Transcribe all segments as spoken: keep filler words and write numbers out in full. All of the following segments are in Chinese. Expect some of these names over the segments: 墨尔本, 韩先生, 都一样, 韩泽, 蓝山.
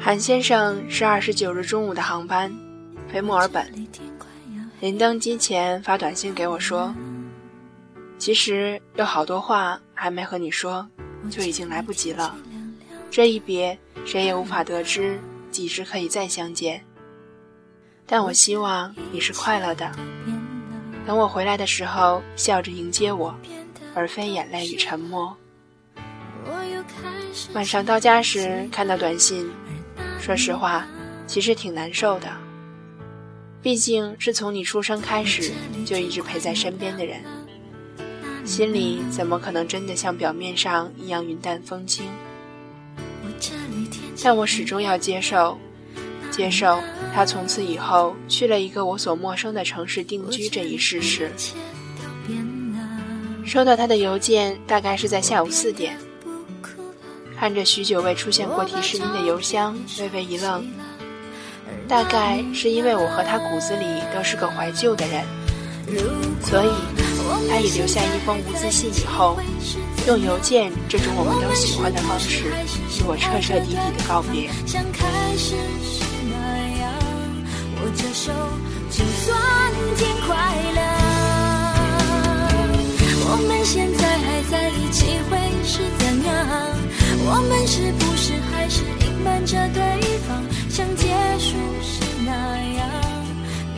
韩先生是二十九日中午的航班，飞墨尔本。临登机前发短信给我说：“其实有好多话还没和你说，就已经来不及了。这一别，谁也无法得知几时可以再相见。但我希望你是快乐的。等我回来的时候，笑着迎接我，而非眼泪与沉默。”晚上到家时看到短信。说实话，其实挺难受的，毕竟是从你出生开始就一直陪在身边的人，心里怎么可能真的像表面上一样云淡风轻？但我始终要接受，接受他从此以后去了一个我所陌生的城市定居这一事实。收到他的邮件大概是在下午四点。看着许久未出现过提示音的邮箱，微微一愣，大概是因为我和他骨子里都是个怀旧的人，所以他已留下一封无字信以后，用邮件这种我们都喜欢的方式与我彻彻底底的告别。我们现在还在一起会是怎样？我们是不是还是隐瞒着对方，像结束时那样，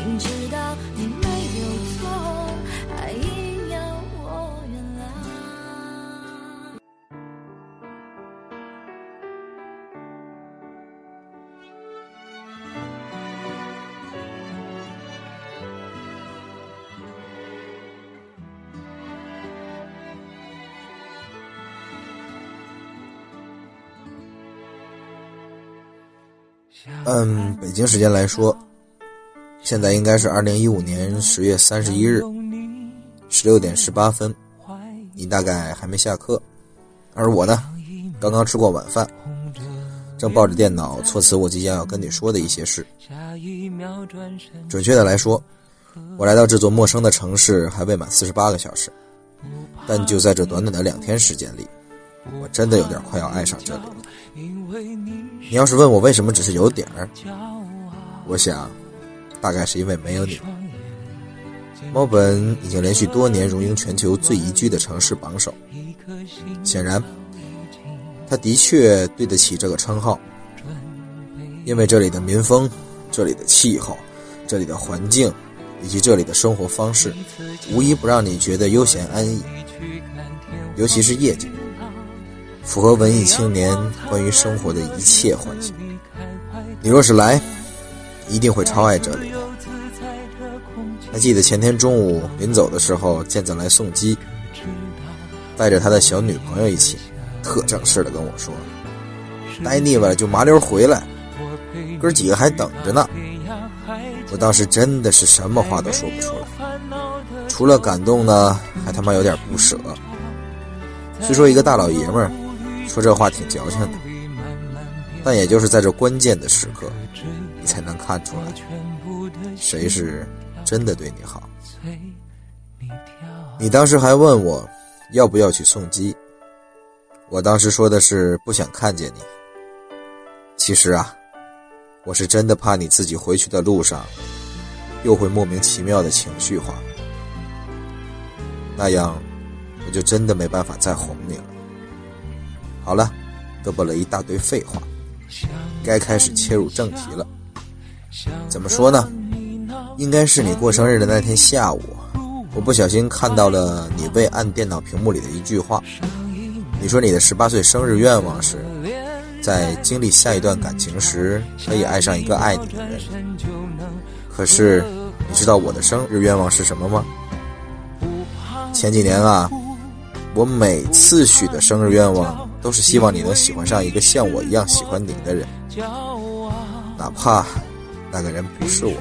明知道你没有错，还硬要我原谅。按北京时间来说，现在应该是二零一五年十月三十一日十六点十八分，你大概还没下课，而我呢，刚刚吃过晚饭，正抱着电脑措辞我即将要跟你说的一些事。准确的来说，我来到这座陌生的城市还未满四十八个小时，但就在这短短的两天时间里，我真的有点快要爱上这里了。你要是问我为什么只是有点儿，我想大概是因为没有你。猫本已经连续多年荣膺全球最宜居的城市榜首，显然它的确对得起这个称号，因为这里的民风、这里的气候、这里的环境以及这里的生活方式，无一不让你觉得悠闲安逸，尤其是夜景，符合文艺青年关于生活的一切幻想。你若是来，一定会超爱这里的。还记得前天中午临走的时候，健子来送机，带着他的小女朋友一起，特正式的跟我说，待腻歪了就麻溜回来，哥几个还等着呢。我当时真的是什么话都说不出来，除了感动呢，还他妈有点不舍。虽说一个大老爷们儿说这话挺矫情的，但也就是在这关键的时刻，你才能看出来谁是真的对你好。你当时还问我要不要去送机，我当时说的是不想看见你。其实啊，我是真的怕你自己回去的路上又会莫名其妙的情绪化，那样我就真的没办法再哄你了。好了，嘚啵了一大堆废话，该开始切入正题了。怎么说呢，应该是你过生日的那天下午，我不小心看到了你未按电脑屏幕里的一句话。你说你的十八岁生日愿望是在经历下一段感情时可以爱上一个爱你的人。可是你知道我的生日愿望是什么吗？前几年啊，我每次许的生日愿望都是希望你能喜欢上一个像我一样喜欢你的人，哪怕那个人不是我。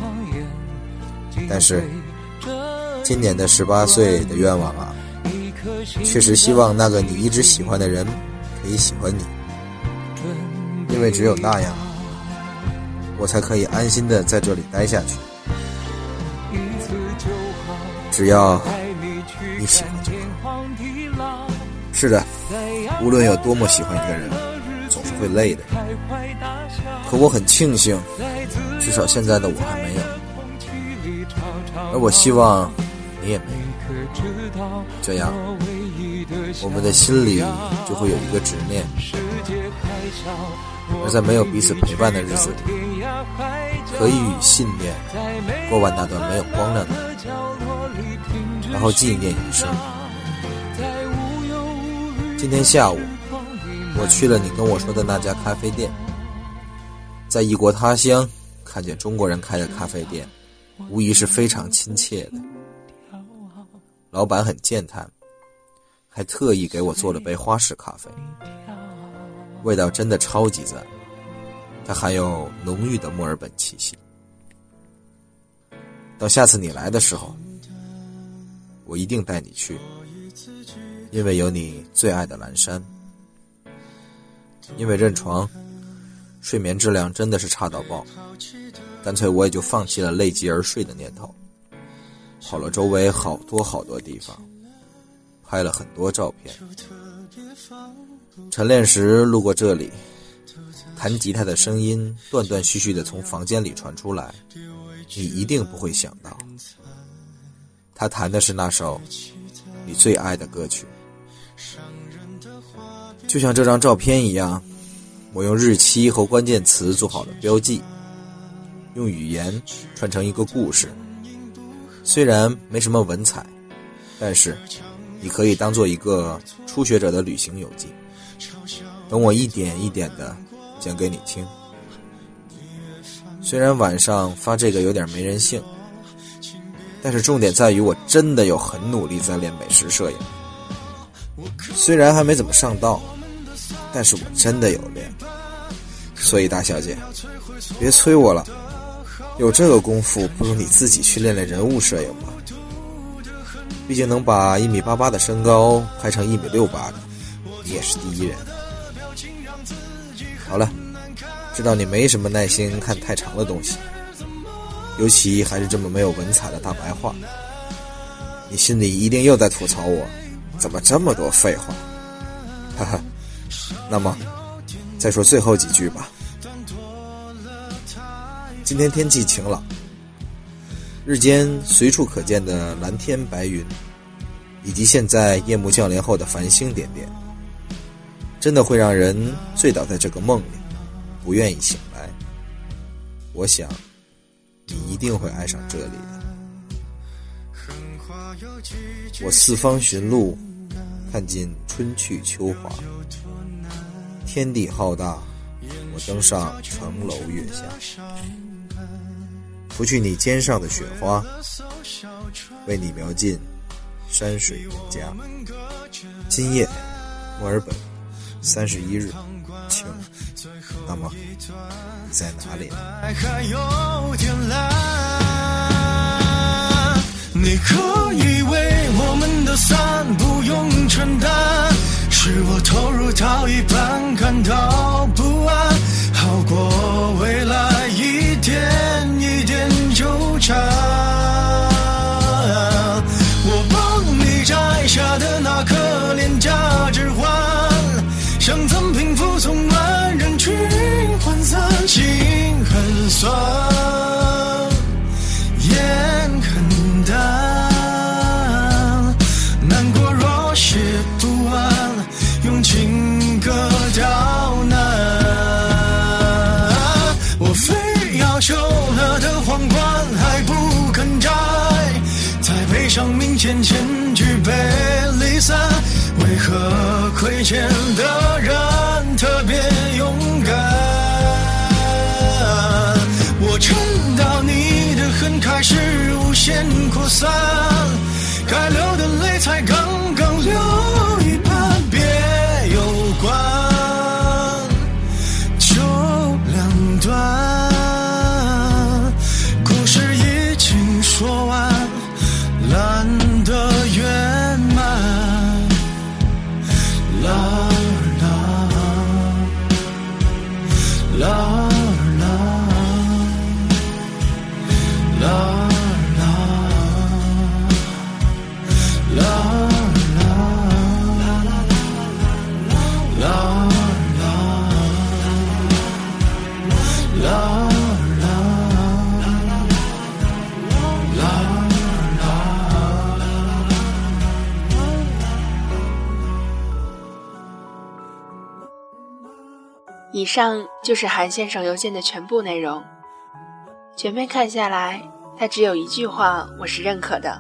但是今年的十八岁的愿望啊，确实希望那个你一直喜欢的人可以喜欢你，因为只有那样，我才可以安心的在这里待下去。只要你喜欢就好。是的，无论有多么喜欢一个人，总是会累的。可我很庆幸，至少现在的我还没有，而我希望你也没有。这样我们的心里就会有一个执念，而在没有彼此陪伴的日子里，可以与信念过完那段没有光亮的日，然后纪念一生。今天下午我去了你跟我说的那家咖啡店，在异国他乡看见中国人开的咖啡店，无疑是非常亲切的。老板很健谈，还特意给我做了杯花式咖啡，味道真的超级赞，它含有浓郁的墨尔本气息。等下次你来的时候，我一定带你去，因为有你最爱的蓝山。因为认床，睡眠质量真的是差到爆，干脆我也就放弃了累极而睡的念头，跑了周围好多好多地方，拍了很多照片。晨练时路过这里，弹吉他的声音断断续续地从房间里传出来，你一定不会想到，他弹的是那首你最爱的歌曲。就像这张照片一样，我用日期和关键词做好了标记，用语言串成一个故事。虽然没什么文采，但是你可以当做一个初学者的旅行游记，等我一点一点的讲给你听。虽然晚上发这个有点没人性，但是重点在于我真的有很努力在练美食摄影。虽然还没怎么上道，但是我真的有练。所以大小姐，别催我了，有这个功夫不如你自己去练练人物摄影吧。毕竟能把一米八八的身高拍成一米六八的，你也是第一人。好了，知道你没什么耐心看太长的东西，尤其还是这么没有文采的大白话，你心里一定又在吐槽我怎么这么多废话，哈哈。那么再说最后几句吧。今天天气晴朗，日间随处可见的蓝天白云，以及现在夜幕降临后的繁星点点，真的会让人醉倒在这个梦里，不愿意醒来。我想你一定会爱上这里的。我四方寻路，看尽春去秋华，天地浩大，我登上城楼月下，拂去你肩上的雪花，为你描尽山水人家。今夜墨尔本三十一日晴。那么你在哪里呢？还有天蓝，你可以为我们的伞不用承担，是我投入到一半感到不安，好过未来一点一点纠缠。我帮你摘下的那颗廉价指环，想赠平复从万人群涣散，心很酸眼很淡，难过若写不完，用情歌道难。我非要修了的皇冠还不肯摘，在背上名前前举杯离散，为何亏欠的人特别勇敢？我撑到你的恨开始无限扩散，该流的泪才刚刚流一半，别有关就两端，故事已经说完，懒得远。La la la 以上就是韩先生邮件的全部内容。全篇看下来，他只有一句话我是认可的，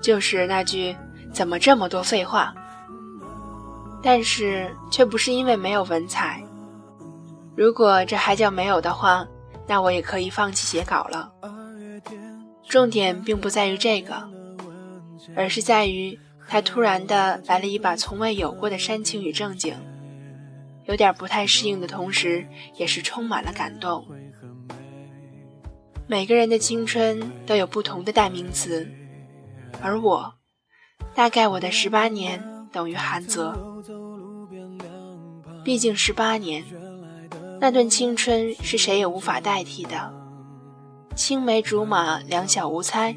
就是那句怎么这么多废话。但是却不是因为没有文采，如果这还叫没有的话，那我也可以放弃写稿了。重点并不在于这个，而是在于他突然的来了一把从未有过的煽情与正经，有点不太适应的同时，也是充满了感动。每个人的青春都有不同的代名词，而我，大概我的十八年等于韩泽。毕竟十八年，那段青春是谁也无法代替的。青梅竹马，两小无猜，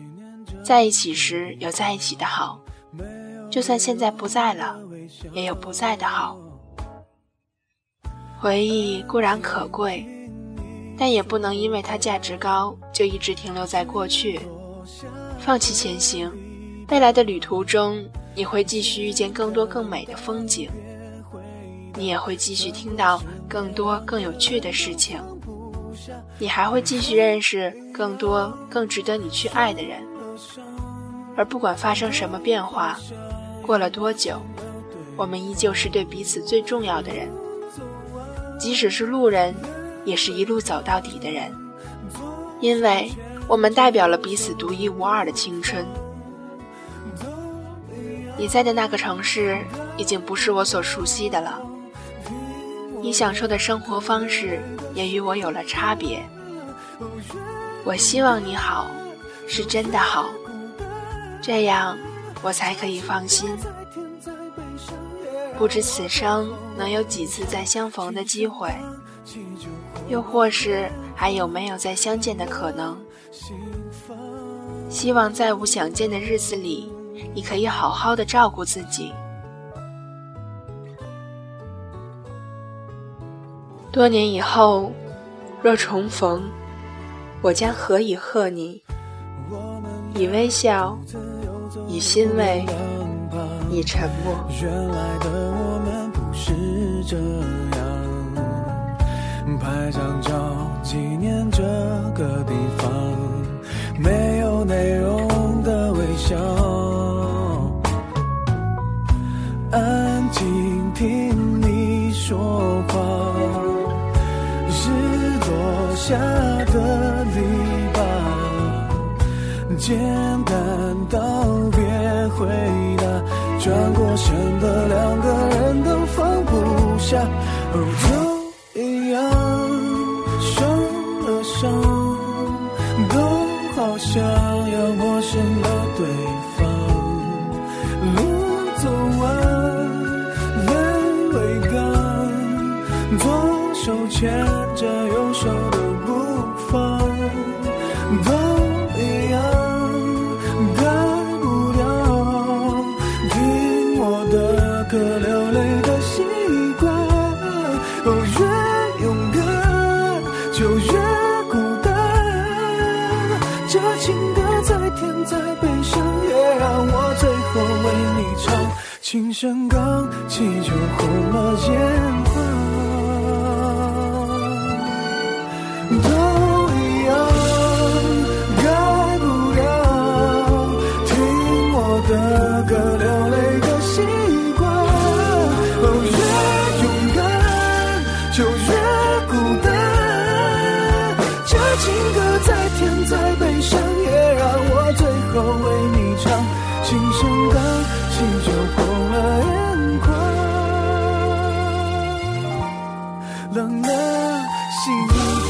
在一起时有在一起的好，就算现在不在了，也有不在的好。回忆固然可贵，但也不能因为它价值高就一直停留在过去。放弃前行，未来的旅途中，你会继续遇见更多更美的风景，你也会继续听到更多更有趣的事情，你还会继续认识更多更值得你去爱的人。而不管发生什么变化，过了多久，我们依旧是对彼此最重要的人，即使是路人，也是一路走到底的人，因为我们代表了彼此独一无二的青春。你在的那个城市已经不是我所熟悉的了，你享受的生活方式也与我有了差别。我希望你好，是真的好，这样我才可以放心。不知此生能有几次再相逢的机会，又或是还有没有再相见的可能。希望在无想见的日子里，你可以好好的照顾自己。多年以后，若重逢，我将何以贺你？以微笑，以欣慰，以沉默。原来的我们不是这样，拍张照纪念这个地方，没有内容的微笑，安静听你说话，日落下的篱笆，简单道别回。转过身的两个人都放不下，哦，都一样，受了伤，都好想要陌生的对方。路走完，泪未干，左手牵着右手的不放，都一样。可流泪的习惯，哦，越勇敢就越孤单。这情歌再甜再悲伤，也让我最后为你唱。琴声刚起就红了眼眶，都一样，改不了。听我的歌，流泪的习。再悲伤，也让我最后为你唱。琴声刚起就红了眼眶，冷了心房。